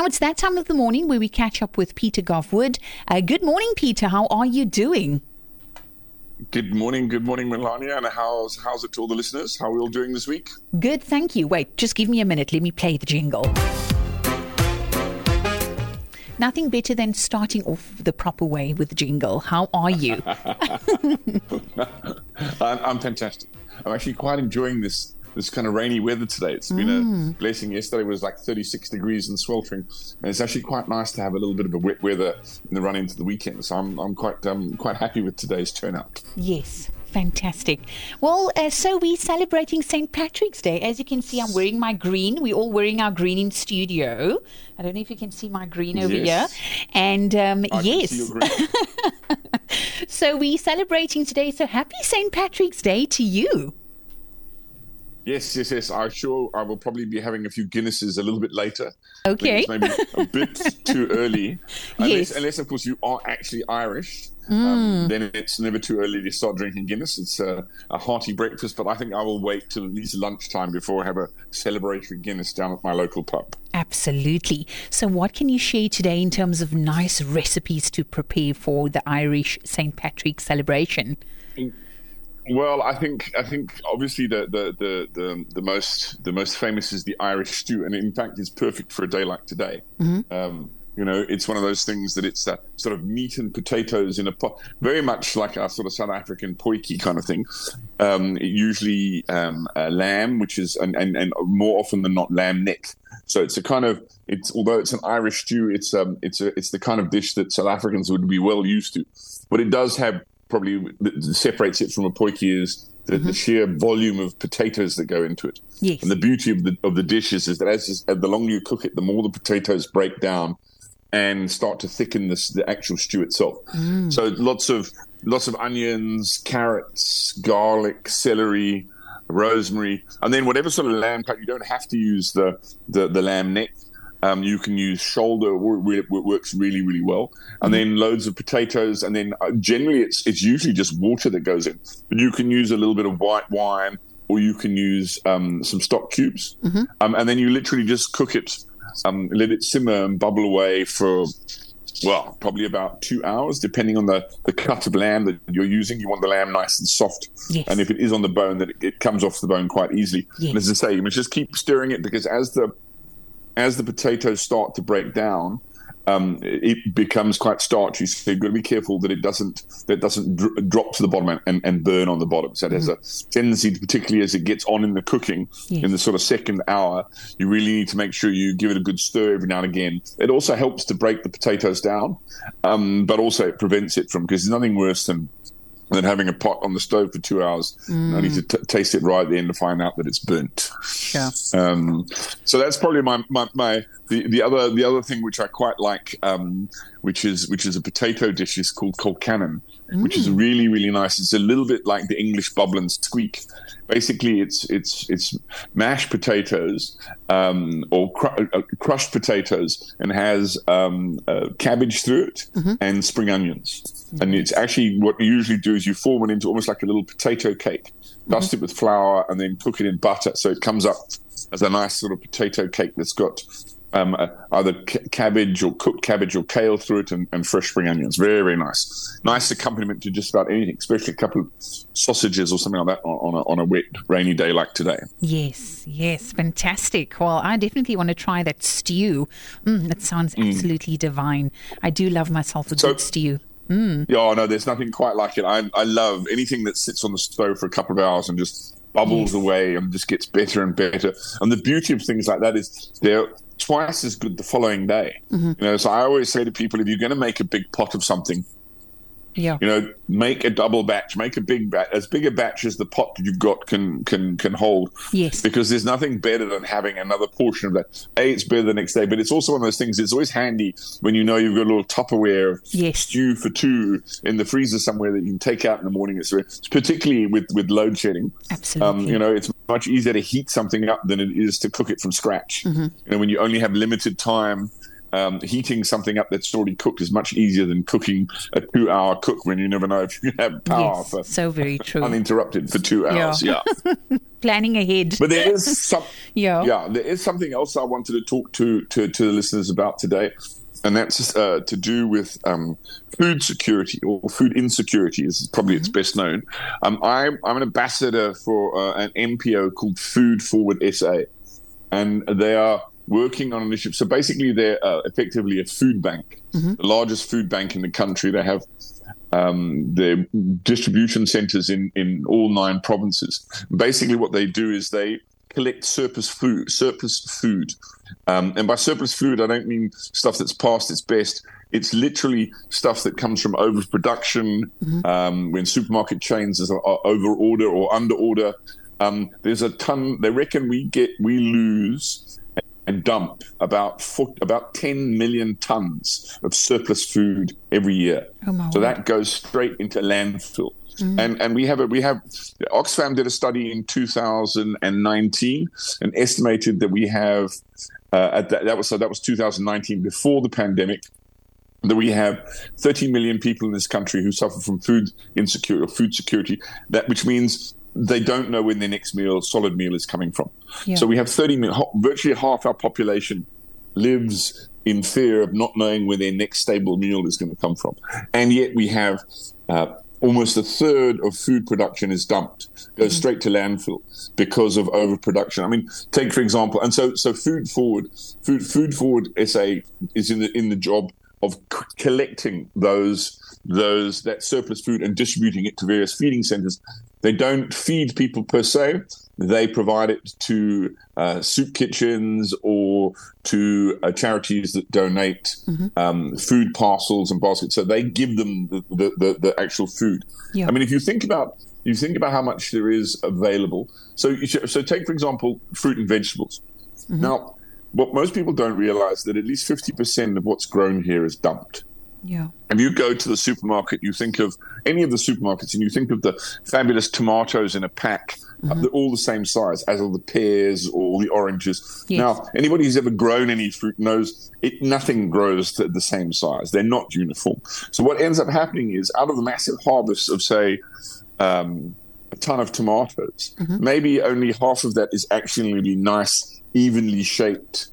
Now it's that time of the morning where we catch up with Peter Goffe-Wood. Good morning, Peter. How are you doing? Good morning, Melania, and how's it to all the listeners? How are we all doing this week? Good, thank you. Wait, just give me a minute. Let me play the jingle. Nothing better than starting off the proper way with jingle. How are you? I'm fantastic. I'm actually quite enjoying this kind of rainy weather today. It's been a blessing. Yesterday was like 36 degrees and sweltering, and it's actually quite nice to have a little bit of a wet weather in the run into the weekend. So I'm quite happy with today's turnout. Yes. Fantastic. Well, so we're celebrating St. Patrick's Day. As you can see, I'm wearing my green. We're all wearing our green in studio. I don't know if you can see my green over here. And yes. Can see your green. So we're celebrating today. So happy St. Patrick's Day to you. Yes. I will probably be having a few Guinnesses a little bit later. Okay. It's maybe a bit too early. Unless, of course, you are actually Irish. Then it's never too early to start drinking Guinness. It's a hearty breakfast, but I think I will wait till at least lunchtime before I have a celebratory Guinness down at my local pub. Absolutely. So what can you share today in terms of nice recipes to prepare for the Irish St. Patrick's celebration? Well, I think obviously the most famous is the Irish stew, and in fact, it's perfect for a day like today. Mm-hmm. You know, it's one of those things that it's that sort of meat and potatoes in a pot, very much like our sort of South African poikie kind of thing. Usually lamb, which is, and more often than not, lamb neck. So it's a kind of, although it's an Irish stew, it's the kind of dish that South Africans would be well used to. But it does have, probably separates it from a poikie is the sheer volume of potatoes that go into it. Yes. And the beauty of the dish is that as the longer you cook it, the more the potatoes break down and start to thicken the actual stew itself. So lots of onions, carrots, garlic, celery, rosemary, and then whatever sort of lamb cut. You don't have to use the lamb neck. You can use shoulder, works really, really well. And then loads of potatoes. And then generally it's usually just water that goes in. But you can use a little bit of white wine, or you can use some stock cubes. Mm-hmm. And then you literally just cook it, let it simmer and bubble away for, well, probably about 2 hours, depending on the cut of lamb that you're using. You want the lamb nice and soft. Yes. And if it is on the bone, that it comes off the bone quite easily. Yes. And as I say, you must just keep stirring it, because as the potatoes start to break down, it becomes quite starchy. So you've got to be careful that it doesn't drop to the bottom and burn on the bottom. So it has a tendency, particularly as it gets on in the cooking, in the sort of second hour, you really need to make sure you give it a good stir every now and again. It also helps to break the potatoes down, but also it prevents it from, because there's nothing worse than having a pot on the stove for 2 hours. I need to taste it right at the end to find out that it's burnt. Yeah. So that's probably my the other thing which I quite like, which is a potato dish, is called Colcannon, which is really, really nice. It's a little bit like the English bubble and squeak. Basically, it's mashed potatoes or crushed potatoes, and has cabbage through it and spring onions. Mm-hmm. And it's actually, what you usually do is you form it into almost like a little potato cake, dust it with flour, and then cook it in butter. So it comes up as a nice sort of potato cake that's got either cabbage or cooked cabbage or kale through it, and fresh spring onions. Very, very nice. Nice accompaniment to just about anything, especially a couple of sausages or something like that on a wet, rainy day like today. Yes, fantastic. Well, I definitely want to try that stew. That sounds absolutely divine. I do love myself a good stew. Yeah, no, there's nothing quite like it. I love anything that sits on the stove for a couple of hours and just bubbles away and just gets better and better. And the beauty of things like that is they're twice as good the following day. You know, so I always say to people, if you're going to make a big pot of something, you know, make a double batch, make a big batch, as big a batch as the pot that you've got can hold. Yes. Because there's nothing better than having another portion of that. It's better the next day, but it's also one of those things. It's always handy when you know you've got a little Tupperware of stew for two in the freezer somewhere that you can take out in the morning. It's particularly with load shedding. Absolutely. You know, it's much easier to heat something up than it is to cook it from scratch. You know, when you only have limited time Heating something up that's already cooked is much easier than cooking a 2-hour cook when you never know if you have power for so very true. Uninterrupted for 2 hours. Yeah. Planning ahead. But there is some, there is something else I wanted to talk to the listeners about today, and that's to do with food security or food insecurity is probably its best known. I'm an ambassador for an NPO called Food Forward SA, and they are working on initiatives. So basically, they're effectively a food bank, the largest food bank in the country. They have their distribution centres in all 9 provinces. Basically, what they do is they collect surplus food. And by surplus food, I don't mean stuff that's past its best. It's literally stuff that comes from overproduction, when supermarket chains are over-order or under-order. There's a ton. They reckon we lose... and dump about 10 million tons of surplus food every year. So that goes straight into landfill. And we have Oxfam did a study in 2019 and estimated that we have that was 2019 before the pandemic, that we have 13 million people in this country who suffer from food insecurity or food security, that which means they don't know when their next meal, solid meal, is coming from. So we have virtually half our population lives in fear of not knowing where their next stable meal is going to come from. And yet we have almost a third of food production is dumped, goes straight to landfill because of overproduction. I mean, take for example, and so Food Forward SA is in the job of collecting that surplus food and distributing it to various feeding centres. They don't feed people per se. They provide it to soup kitchens or to charities that donate food parcels and baskets. So they give them the actual food. Yeah. I mean, if you think about how much there is available. So take for example fruit and vegetables. Now, what most people don't realize that at least 50% of what's grown here is dumped. Yeah. If you go to the supermarket, you think of any of the supermarkets and you think of the fabulous tomatoes in a pack, they're all the same size, as are the pears or the oranges. Yes. Now, anybody who's ever grown any fruit knows nothing grows the same size. They're not uniform. So what ends up happening is out of the massive harvest of, say, a ton of tomatoes, maybe only half of that is actually really nice, evenly shaped,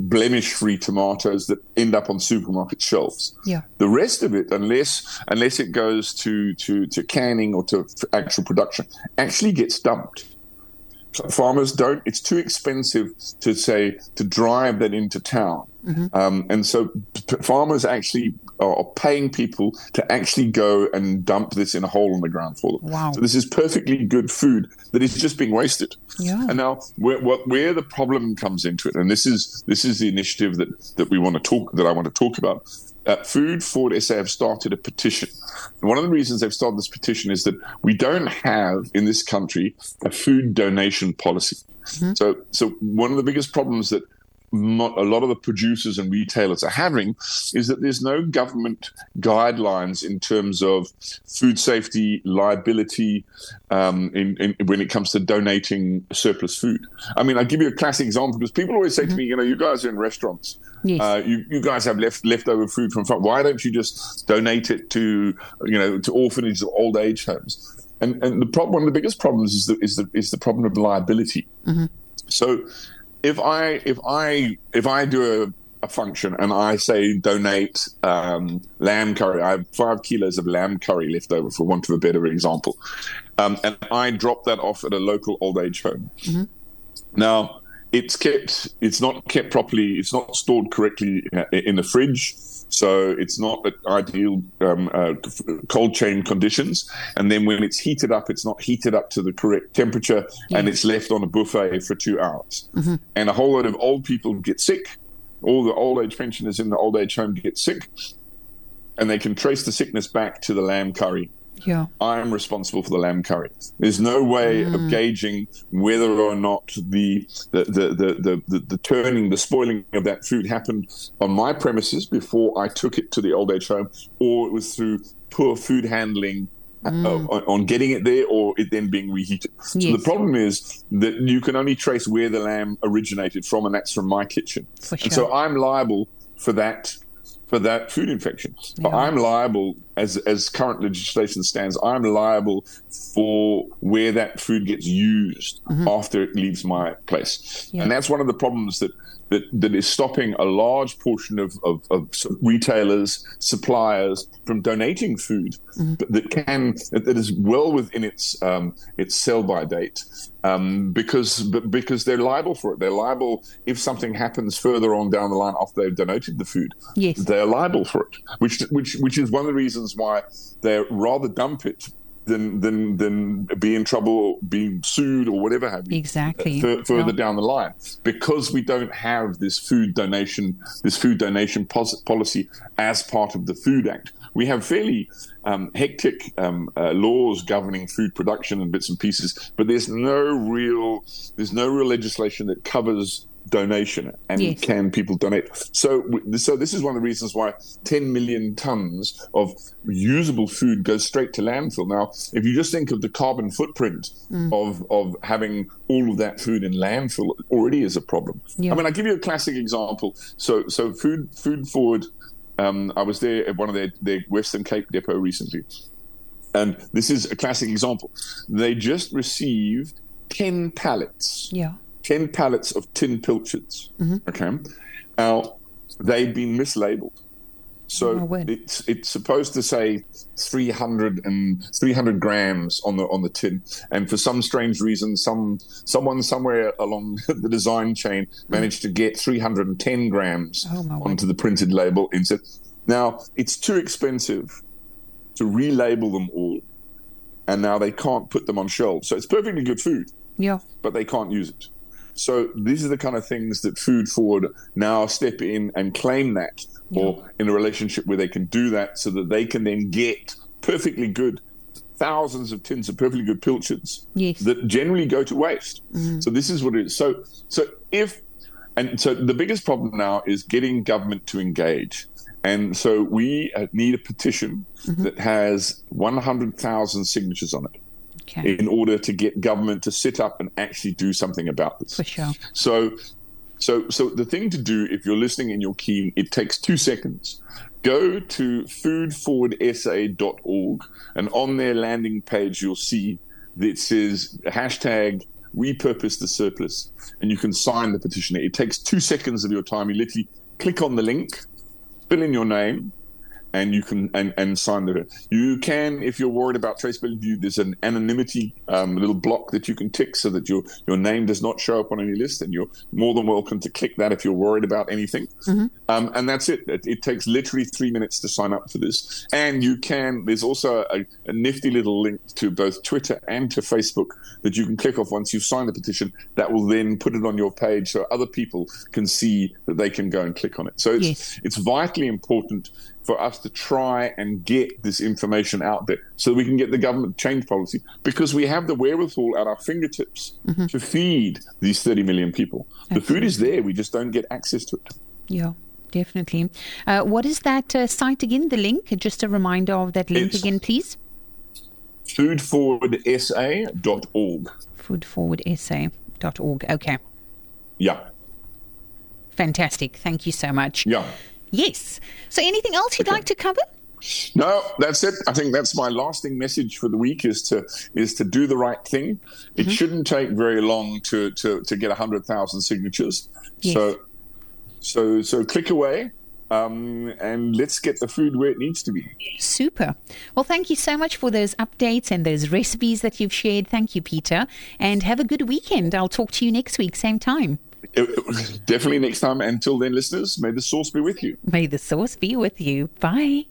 blemish-free tomatoes that end up on supermarket shelves. Yeah. The rest of it, unless it goes to canning or to actual production, actually gets dumped. Farmers don't. It's too expensive to drive that into town, and so farmers actually are paying people to actually go and dump this in a hole in the ground for them. Wow! So this is perfectly good food that is just being wasted. Yeah. And now where the problem comes into it, and this is the initiative that we want to talk about. Food Forward SA have started a petition. And one of the reasons they've started this petition is that we don't have in this country a food donation policy. So one of the biggest problems that a lot of the producers and retailers are having is that there's no government guidelines in terms of food safety, liability, when it comes to donating surplus food. I mean, I'll give you a classic example because people always say to me, you know, you guys are in restaurants. Yes. You guys have leftover food from farm. Why don't you just donate it to orphanages or old age homes? And one of the biggest problems is the problem of liability. So if I do a function and I say donate lamb curry, I have 5 kilos of lamb curry left over for want of a better example, and I drop that off at a local old age home. Now it's not kept properly, it's not stored correctly in the fridge, so it's not at ideal cold chain conditions. And then when it's heated up, it's not heated up to the correct temperature, and it's left on a buffet for 2 hours. And a whole lot of old people get sick. All the old age pensioners in the old age home get sick, and they can trace the sickness back to the lamb curry. Yeah. I'm responsible for the lamb curry. There's no way of gauging whether or not the turning, the spoiling of that food happened on my premises before I took it to the old age home, or it was through poor food handling on getting it there, or it then being reheated. Yes. So the problem is that you can only trace where the lamb originated from, and that's from my kitchen. For sure. And so I'm liable for that food infection. Yeah. But I'm liable, as current legislation stands, I'm liable for where that food gets used after it leaves my place. Yeah. And that's one of the problems that is stopping a large portion of retailers, suppliers from donating food that is well within its sell-by date. Because they're liable for it. They're liable if something happens further on down the line after they've donated the food. Yes. They're liable for it, which is one of the reasons why they're rather dump it than be in trouble or be sued or whatever have you. Exactly. Further down the line, because we don't have this food donation policy as part of the Food Act. We have fairly hectic laws governing food production and bits and pieces, but there's no real legislation that covers donation and can people donate. So this is one of the reasons why 10 million tons of usable food goes straight to landfill. Now, if you just think of the carbon footprint of having all of that food in landfill, it already is a problem. Yeah. I mean, I'll give you a classic example. So Food Forward, I was there at one of their Western Cape depot recently, and this is a classic example. They just received 10 pallets. Yeah. 10 pallets of tin pilchards. Okay, now they've been mislabeled, so it's supposed to say 300 grams on the tin, and for some strange reason, someone somewhere along the design chain managed to get 310 grams onto the printed label instead. Now it's too expensive to relabel them all, and now they can't put them on shelves. So it's perfectly good food, but they can't use it. So these are the kind of things that Food Forward now step in and claim that, or in a relationship where they can do that, so that they can then get perfectly good thousands of tins of perfectly good pilchards that generally go to waste. So this is what it is. So the biggest problem now is getting government to engage. And so we need a petition that has 100,000 signatures on it. Okay. In order to get government to sit up and actually do something about this. For sure. So the thing to do, if you're listening and you're keen, it takes 2 seconds. Go to foodforwardsa.org, and on their landing page you'll see that it says hashtag repurpose the surplus, and you can sign the petition. It takes 2 seconds of your time. You literally click on the link, fill in your name, and you can and sign the. You can, if you're worried about traceability, there's an anonymity little block that you can tick so that your name does not show up on any list, and you're more than welcome to click that if you're worried about anything. And that's it. It takes literally 3 minutes to sign up for this. And you can. There's also a nifty little link to both Twitter and to Facebook that you can click off once you've signed the petition. That will then put it on your page so other people can see that they can go and click on it. So it's vitally important for us to try and get this information out there so we can get the government to change policy, because we have the wherewithal at our fingertips to feed these 30 million people. Absolutely. The food is there, we just don't get access to it. Yeah, definitely. What is that site again, the link? Just a reminder of that link again, please. foodforwardsa.org. foodforwardsa.org, okay. Yeah. Fantastic, thank you so much. Yeah. Yes. So anything else you'd like to cover? No, that's it. I think that's my lasting message for the week is to do the right thing. It shouldn't take very long to get 100,000 signatures. Yes. So click away. And let's get the food where it needs to be. Super. Well, thank you so much for those updates and those recipes that you've shared. Thank you, Peter. And have a good weekend. I'll talk to you next week, same time. Definitely next time. Until then, listeners, may the sauce be with you. May the sauce be with you. Bye.